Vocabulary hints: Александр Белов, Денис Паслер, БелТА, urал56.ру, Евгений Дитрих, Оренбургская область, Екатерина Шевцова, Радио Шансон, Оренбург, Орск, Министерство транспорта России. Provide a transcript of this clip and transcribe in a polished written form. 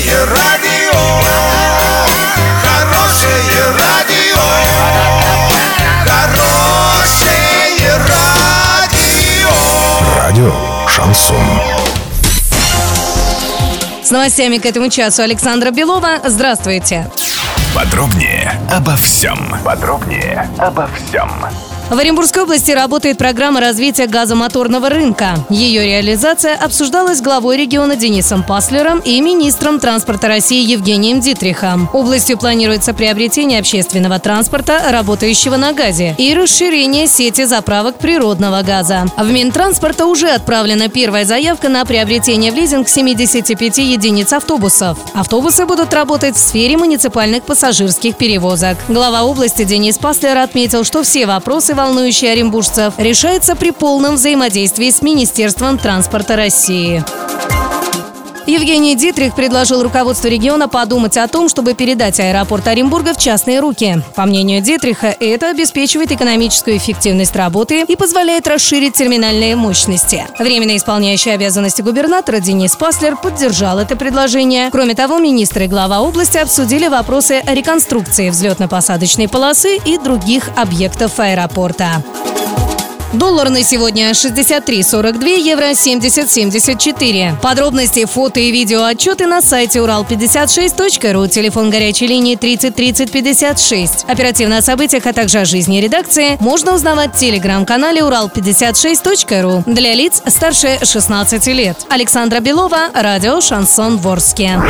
Хорошее радио, хорошее радио. Радио Шансон. С новостями к этому часу Александра Белова. Здравствуйте. Подробнее обо всем. В Оренбургской области работает программа развития газомоторного рынка. Ее реализация обсуждалась главой региона Денисом Паслером и министром транспорта России Евгением Дитрихом. Областью планируется приобретение общественного транспорта, работающего на газе, и расширение сети заправок природного газа. В Минтранспорта уже отправлена первая заявка на приобретение в лизинг 75 единиц автобусов. Автобусы будут работать в сфере муниципальных пассажирских перевозок. Глава области Денис Паслер отметил, что все вопросы, волнующие оренбуржцев, решается при полном взаимодействии с Министерством транспорта России. Евгений Дитрих предложил руководству региона подумать о том, чтобы передать аэропорт Оренбурга в частные руки. По мнению Дитриха, это обеспечивает экономическую эффективность работы и позволяет расширить терминальные мощности. Временно исполняющий обязанности губернатора Денис Паслер поддержал это предложение. Кроме того, министр и глава области обсудили вопросы реконструкции взлетно-посадочной полосы и других объектов аэропорта. Доллар на сегодня 63.42, евро 70.74. Подробности, фото и видео отчеты на сайте урал56.ру, телефон горячей линии 30 30 56. Оперативно о событиях, а также о жизни редакции можно узнавать в телеграм-канале урал56.ру для лиц старше 16 лет. Александра Белова, радио «Шансон» в Орске.